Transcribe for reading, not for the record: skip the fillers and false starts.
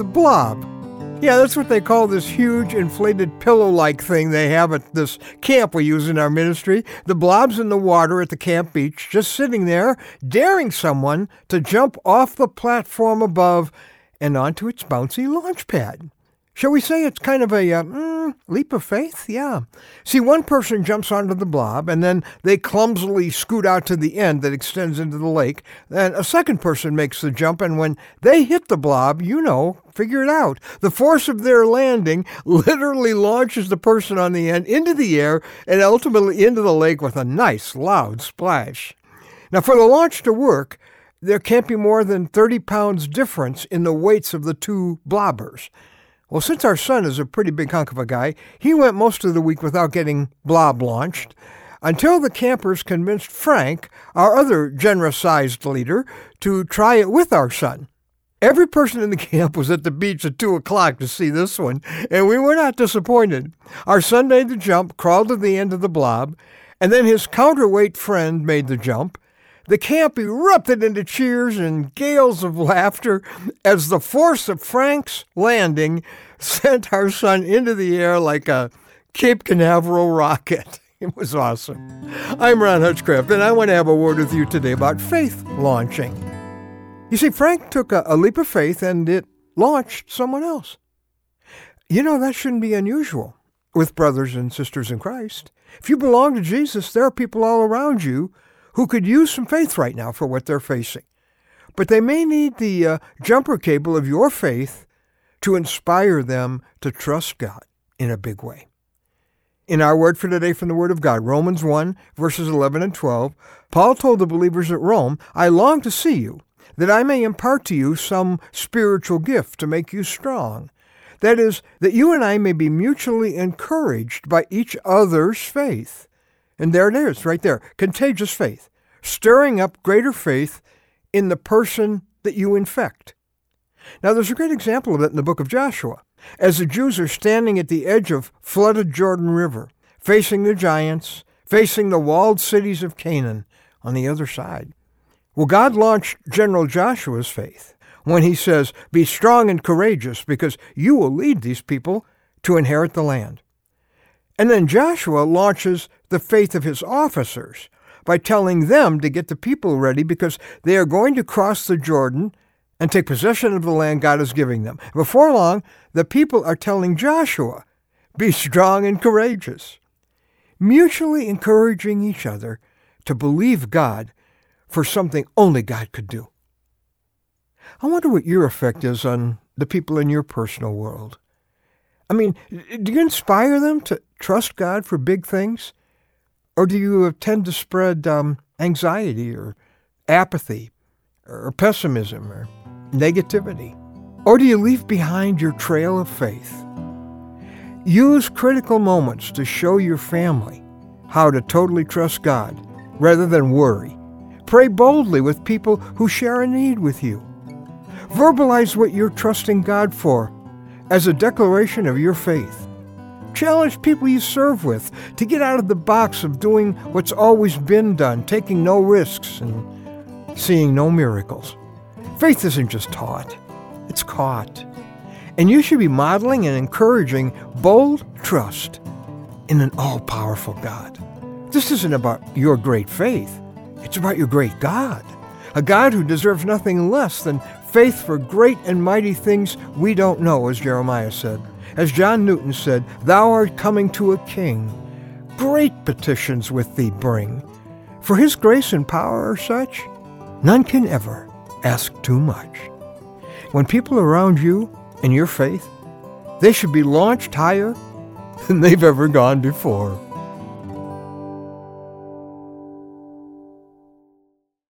The Blob. Yeah, that's what they call this huge inflated pillow-like thing they have at this camp we use in our ministry. The Blob's in the water at the camp beach, just sitting there, daring someone to jump off the platform above and onto its bouncy launch pad. Shall we say it's kind of a leap of faith? Yeah. See, one person jumps onto the blob, and then they clumsily scoot out to the end that extends into the lake. Then a second person makes the jump, and when they hit the blob, figure it out. The force of their landing literally launches the person on the end into the air and ultimately into the lake with a nice, loud splash. Now, for the launch to work, there can't be more than 30 pounds difference in the weights of the two blobbers. Well, since our son is a pretty big hunk of a guy, he went most of the week without getting blob launched until the campers convinced Frank, our other generous-sized leader, to try it with our son. Every person in the camp was at the beach at 2 o'clock to see this one, and we were not disappointed. Our son made the jump, crawled to the end of the blob, and then his counterweight friend made the jump. The camp erupted into cheers and gales of laughter as the force of Frank's landing sent our son into the air like a Cape Canaveral rocket. It was awesome. I'm Ron Hutchcraft, and I want to have a word with you today about faith launching. You see, Frank took a leap of faith, and it launched someone else. That shouldn't be unusual with brothers and sisters in Christ. If you belong to Jesus, there are people all around you who could use some faith right now for what they're facing. But they may need the jumper cable of your faith to inspire them to trust God in a big way. In our word for today from the Word of God, Romans 1, verses 11 and 12, Paul told the believers at Rome, "I long to see you, that I may impart to you some spiritual gift to make you strong. That is, that you and I may be mutually encouraged by each other's faith." And there it is, right there, contagious faith, stirring up greater faith in the person that you infect. Now, there's a great example of it in the book of Joshua, as the Jews are standing at the edge of flooded Jordan River, facing the giants, facing the walled cities of Canaan on the other side. Well, God launched General Joshua's faith when he says, "Be strong and courageous, because you will lead these people to inherit the land." And then Joshua launches the faith of his officers by telling them to get the people ready because they are going to cross the Jordan and take possession of the land God is giving them. Before long, the people are telling Joshua, "Be strong and courageous," mutually encouraging each other to believe God for something only God could do. I wonder what your effect is on the people in your personal world. Do you inspire them to trust God for big things? Or do you tend to spread anxiety or apathy or pessimism or negativity? Or do you leave behind your trail of faith? Use critical moments to show your family how to totally trust God rather than worry. Pray boldly with people who share a need with you. Verbalize what you're trusting God for as a declaration of your faith. Challenge people you serve with to get out of the box of doing what's always been done, taking no risks and seeing no miracles. Faith isn't just taught, it's caught. And you should be modeling and encouraging bold trust in an all-powerful God. This isn't about your great faith, it's about your great God. A God who deserves nothing less than faith for great and mighty things we don't know, as Jeremiah said. As John Newton said, "Thou art coming to a king. Great petitions with thee bring. For his grace and power are such, none can ever ask too much." When people around you and your faith, they should be launched higher than they've ever gone before.